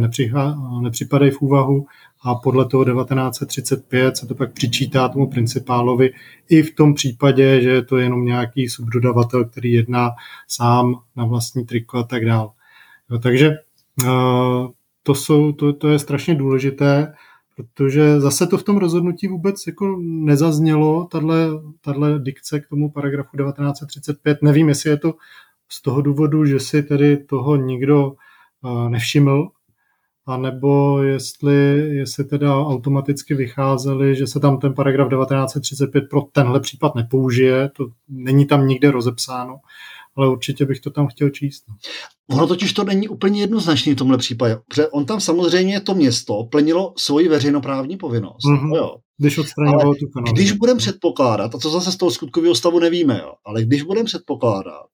nepřipadají v úvahu a podle toho 1935 se to pak přičítá tomu principálovi i v tom případě, že je to jenom nějaký subdodavatel, který jedná sám na vlastní triko a tak dále. No, takže to je strašně důležité, protože zase to v tom rozhodnutí vůbec jako nezaznělo, tahle dikce k tomu paragrafu 1935. Nevím, jestli je to z toho důvodu, že si tedy toho nikdo nevšiml, anebo jestli teda automaticky vycházeli, že se tam ten paragraf 1935 pro tenhle případ nepoužije, to není tam nikde rozepsáno, ale určitě bych to tam chtěl číst. Ono totiž to není úplně jednoznačný v tomhle případě, protože on tam samozřejmě to město plnilo svoji veřejnoprávní povinnost. Mm-hmm. Jo. Když odstraňovalo tu penalitu. Když budeme předpokládat, a to zase z toho skutkového stavu nevíme, jo, ale když budeme předpokládat,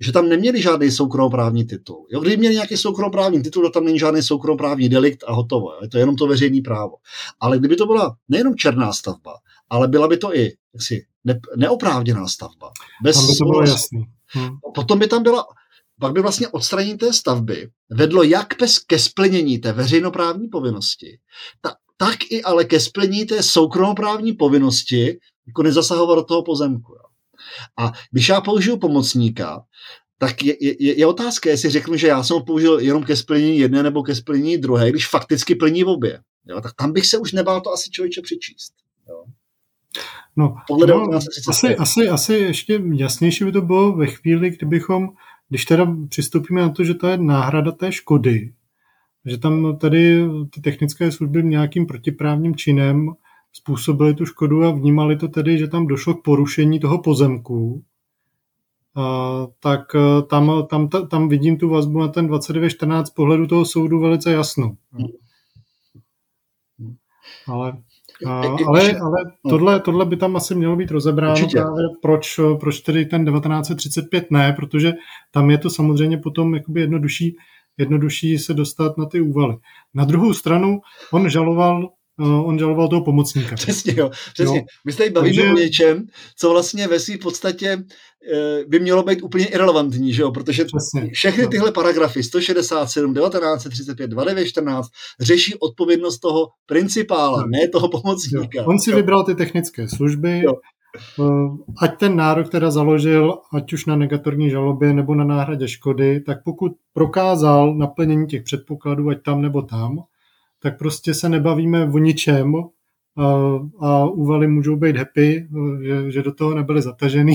že tam neměli žádný soukromoprávní titul. Jo, kdyby měli nějaký soukromoprávní titul, to tam není žádný soukromoprávní delikt a hotovo. Jo, je to jenom to veřejné právo. Ale kdyby to byla nejenom černá stavba, ale byla by to i neoprávněná stavba. Tam by to bylo jasný. Potom by tam byla, pak by vlastně odstranění té stavby vedlo jak ke splnění té veřejnoprávní povinnosti, tak i ale ke splnění té soukromoprávní povinnosti jako nezasahovat do toho pozemku. Jo. A když já použiju pomocníka, tak je otázka, jestli řeknu, že já jsem ho použil jenom ke splnění jedné nebo ke splnění druhé, když fakticky plní obě. Jo. Tak tam bych se už nebál to asi člověče přičíst. Jo. No, asi ještě jasnější by to bylo ve chvíli, když teda přistoupíme na to, že to je náhrada té škody, že tam tady ty technické služby nějakým protiprávním činem způsobily tu škodu a vnímali to tedy, že tam došlo k porušení toho pozemku, tak tam vidím tu vazbu na ten 29.14 z pohledu toho soudu velice jasnou. Ale tohle by tam asi mělo být rozebráno. Právě proč tedy ten 1935 ne, protože tam je to samozřejmě potom jakoby jednodušší se dostat na ty úvaly. Na druhou stranu on žaloval toho pomocníka. Přesně. My se tady bavíme o něčem, co vlastně ve své podstatě by mělo být úplně irelevantní, že jo? Protože všechny tyhle paragrafy 167, 1935, 2914 řeší odpovědnost toho principála, ne toho pomocníka. Jo. On si vybral ty technické služby, jo. Ať ten nárok teda založil, ať už na negatorní žalobě nebo na náhradě škody, tak pokud prokázal naplnění těch předpokladů, ať tam nebo tam, tak prostě se nebavíme o ničem a Úvaly můžou být happy, že do toho nebyli zatažený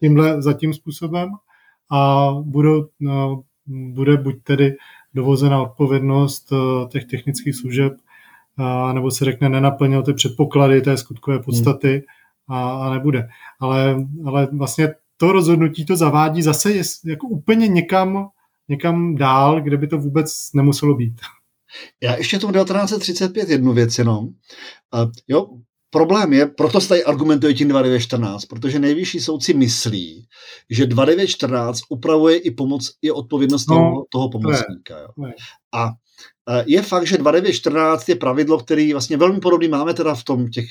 tímhle zatím způsobem a bude buď tedy dovozena odpovědnost těch technických služeb, nebo se řekne nenaplnil ty předpoklady té skutkové podstaty a nebude. Ale vlastně to rozhodnutí to zavádí zase jako úplně někam dál, kde by to vůbec nemuselo být. Já ještě tomu 1935 jednu věc jenom. Jo, problém je, proto se tady argumentuje tím 2914, protože nejvyšší soud si myslí, že 2914 upravuje i pomoc, i odpovědnost toho pomocníka. Jo. A je fakt, že 2914 je pravidlo, který vlastně velmi podobný máme teda v tom těch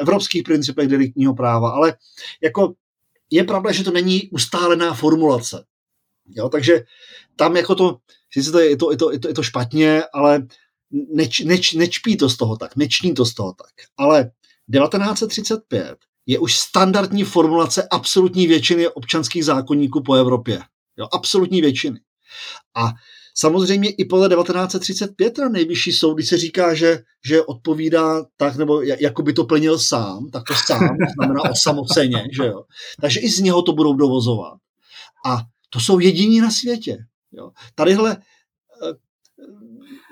evropských principech deliktního práva, ale jako je pravda, že to není ustálená formulace. Jo, takže tam jako to, sice je to špatně, ale neční to z toho tak. Ale 1935 je už standardní formulace absolutní většiny občanských zákonníků po Evropě. Jo, absolutní většiny. A samozřejmě i podle 1935 na nejvyšší soud, když se říká, že odpovídá tak, nebo jako by to plnil sám, tak to sám znamená osamoceně, že jo. Takže i z něho to budou dovozovat. A to jsou jediní na světě. Jo. Tadyhle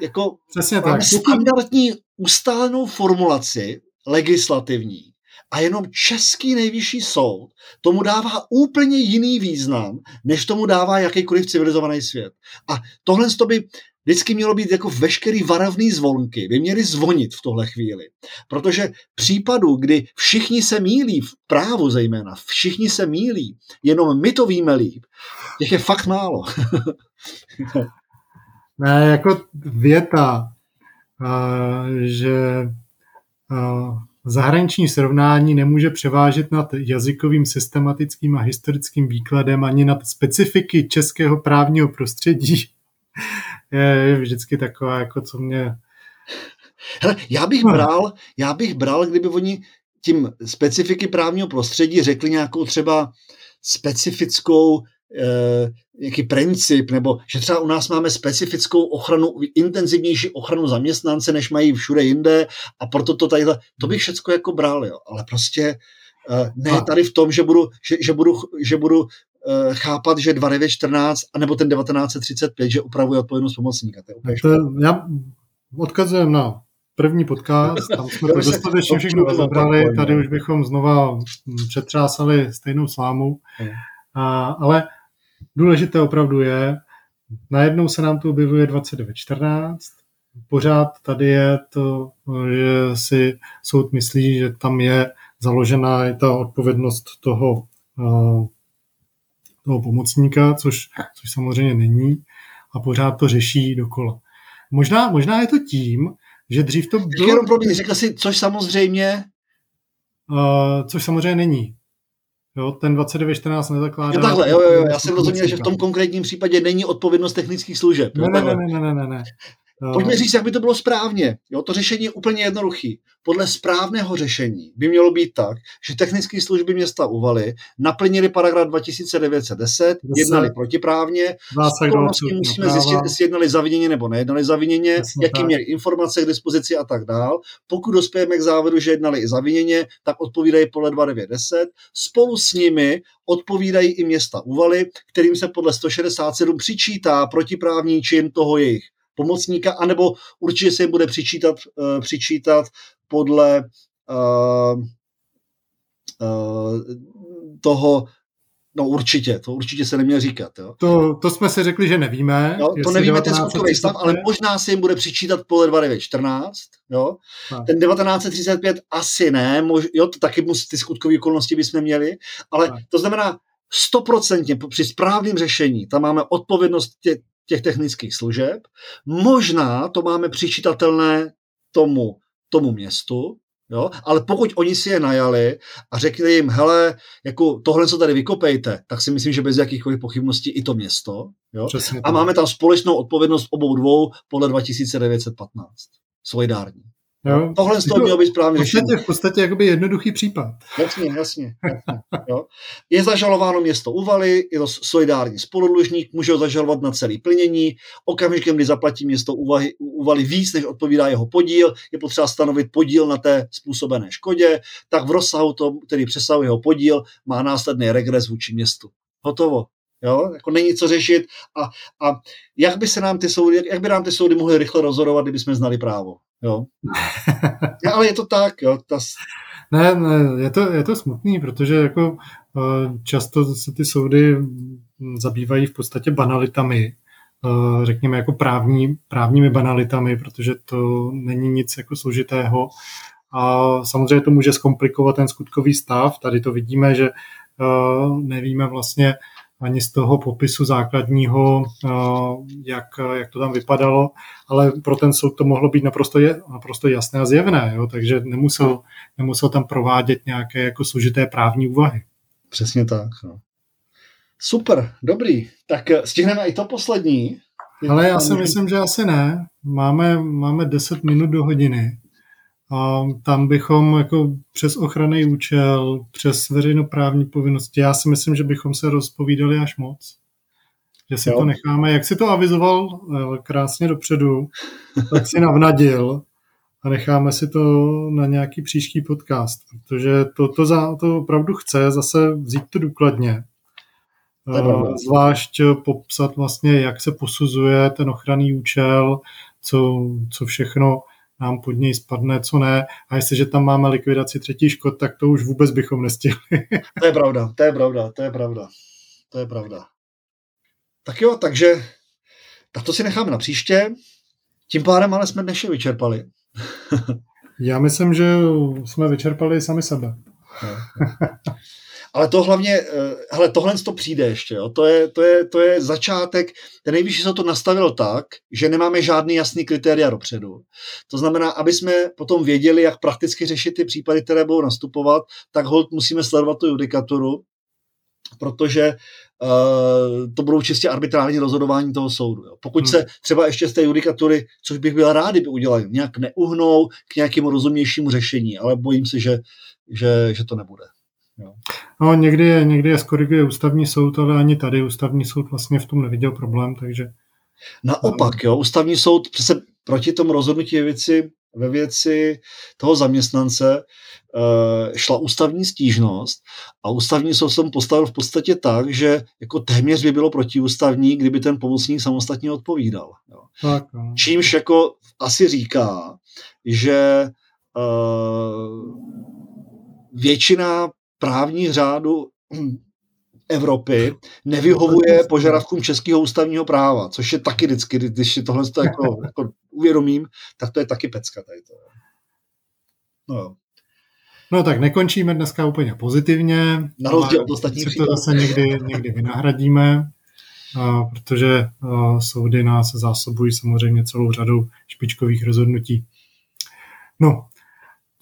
jako máme standardní ustálenou formulaci legislativní a jenom český nejvyšší soud tomu dává úplně jiný význam, než tomu dává jakýkoliv civilizovaný svět. A tohle to by vždycky mělo být jako veškerý varavný zvonky, by měly zvonit v tohle chvíli. Protože případů, kdy všichni se mýlí, v právu zejména, všichni se mýlí, jenom my to víme líp, těch je fakt málo. Ne, jako věta, že zahraniční srovnání nemůže převážet nad jazykovým, systematickým a historickým výkladem ani nad specifiky českého právního prostředí, je vždycky taková, jako co mě... Hele, já bych bral, kdyby oni tím specifiky právního prostředí řekli nějakou třeba specifickou nějaký princip, nebo že třeba u nás máme specifickou ochranu, intenzivnější ochranu zaměstnance, než mají všude jinde, a proto to tadyhle, to bych všecko jako bral, jo, ale prostě ne tady v tom, že budu chápat, že 2914 anebo ten 1935, že upravuje odpovědnost pomocníka. Já odkazujem na první podcast, tam jsme to dostatečně všechno rozebrali, tady už bychom znova přetřásali stejnou slámu. Ale důležité opravdu je, najednou se nám tu objevuje 29.14, pořád tady je to, že si soud myslí, že tam je založena i ta odpovědnost toho pomocníka, což samozřejmě není, a pořád to řeší dokola. Možná je to tím, že dřív to bylo... Jenom pro mě, řekla si, což samozřejmě není. Jo, ten 2914 nezakládá... Jo, takhle, jo, já jsem rozuměl, že v tom konkrétním případě není odpovědnost technických služeb. Ne. Pojďme říct, jak by to bylo správně. Jo, to řešení je úplně jednoduchý. Podle správného řešení by mělo být tak, že technické služby města Úvaly naplnili paragraf 2910, jednali protiprávně, musíme zjistit, jestli jednali zaviněně nebo nejednali zaviněně, jaký měli informace k dispozici a tak dál. Pokud dospějeme k závěru, že jednali i zaviněně, tak odpovídají podle 2910. Spolu s nimi odpovídají i města Úvaly, kterým se podle 167 přičítá protiprávní čin toho jejich pomocníka, anebo určitě se jim bude přičítat podle toho, no určitě se neměl říkat. Jo. To jsme si řekli, že nevíme. Jo, to nevíme ten skutkový stav, ale možná se jim bude přičítat podle 2914. Jo. Ten 1935 asi ne, to taky ty skutkové okolnosti bychom měli, ale to znamená 100% při správném řešení, tam máme odpovědnost těch technických služeb. Možná to máme přičítatelné tomu městu, jo? Ale pokud oni si je najali a řekli jim, hele, jako tohle, co tady vykopejte, tak si myslím, že bez jakýchkoliv pochybností i to město. Jo? A máme tam společnou odpovědnost obou dvou podle 2915. Solidární. Jo. Tohle z toho mělo být správně řešení. V podstatě jakoby jednoduchý případ. Jasně. Jo. Je zažalováno město Úvaly, je to solidární spoludlužník, může ho zažalovat na celý plnění, okamžikem, kdy zaplatí město Úvaly víc, než odpovídá jeho podíl, je potřeba stanovit podíl na té způsobené škodě, tak v rozsahu, který přesahuje jeho podíl, má následný regres vůči městu. Hotovo. Jo, jako není co řešit a jak by nám ty soudy mohly rychle rozhodovat, kdyby jsme znali právo, jo. Ale je to tak, jo. Ne, je to smutný, protože jako často se ty soudy zabývají v podstatě banalitami, řekněme jako právními banalitami, protože to není nic jako složitého a samozřejmě to může zkomplikovat ten skutkový stav. Tady to vidíme, že nevíme vlastně ani z toho popisu základního, jak to tam vypadalo, ale pro ten soud to mohlo být naprosto jasné a zjevné, jo? Takže nemusel tam provádět nějaké jako složité právní úvahy. Přesně tak. No. Super, dobrý. Tak stihneme i to poslední. Ale já si myslím, že asi ne. Máme 10 minut do hodiny. A tam bychom jako přes ochranný účel, přes veřejnoprávní povinnosti, já si myslím, že bychom se rozpovídali až moc. Že si to necháme. Jak si to avizoval krásně dopředu, tak si navnadil a necháme si to na nějaký příští podcast. Protože to opravdu chce zase vzít to důkladně. Zvlášť popsat vlastně, jak se posuzuje ten ochranný účel, co všechno nám pod něj spadne, co ne. A jestliže tam máme likvidaci třetí škod, tak to už vůbec bychom nestihli. To je pravda. Tak jo, takže tak to si necháme na příště. Tím pádem ale jsme dnešně vyčerpali. Já myslím, že jsme vyčerpali sami sebe. Ale to hlavně, hele, tohle to přijde ještě, jo. To je začátek, ten nejvyšší se to nastavil tak, že nemáme žádný jasný kritéria dopředu. To znamená, aby jsme potom věděli, jak prakticky řešit ty případy, které budou nastupovat, tak holt musíme sledovat tu judikaturu, protože to budou čistě arbitrární rozhodování toho soudu. Jo. Pokud se třeba ještě z té judikatury, což bych byl rád, kdyby udělali, nějak neuhnou k nějakému rozumnějšímu řešení, ale bojím se, že to nebude. No, někdy je skoriguje ústavní soud, ale ani tady ústavní soud vlastně v tom neviděl problém, takže... Naopak, jo, ústavní soud přece proti tomu rozhodnutí ve věci toho zaměstnance šla ústavní stížnost a ústavní soud jsem postavil v podstatě tak, že jako téměř by bylo protiústavní, kdyby ten pomocník samostatně odpovídal. Jo. Tak, no. Čímž jako asi říká, že většina právních řádů Evropy nevyhovuje požadavkům českého ústavního práva, což je taky vždycky, když si tohle jako uvědomím, tak to je taky pecka tady to. No tak nekončíme dneska úplně pozitivně. Na rozdíl od ostatních případů. To zase někdy vynahradíme, protože soudy nás zásobují samozřejmě celou řadou špičkových rozhodnutí. No,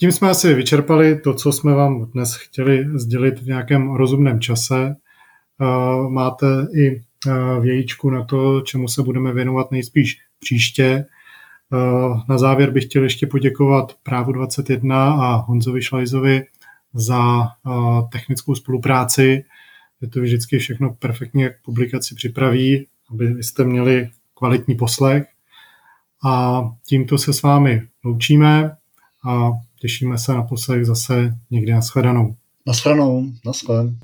tím jsme asi vyčerpali to, co jsme vám dnes chtěli sdělit v nějakém rozumném čase. Máte i vějíčku na to, čemu se budeme věnovat nejspíš příště. Na závěr bych chtěl ještě poděkovat Právu 21 a Honzovi Šlajzovi za technickou spolupráci. Je to vždycky všechno perfektně k publikaci připraví, abyste měli kvalitní poslech. A tímto se s vámi loučíme a těšíme se na poslech zase někdy. Nashledanou. Nashledanou.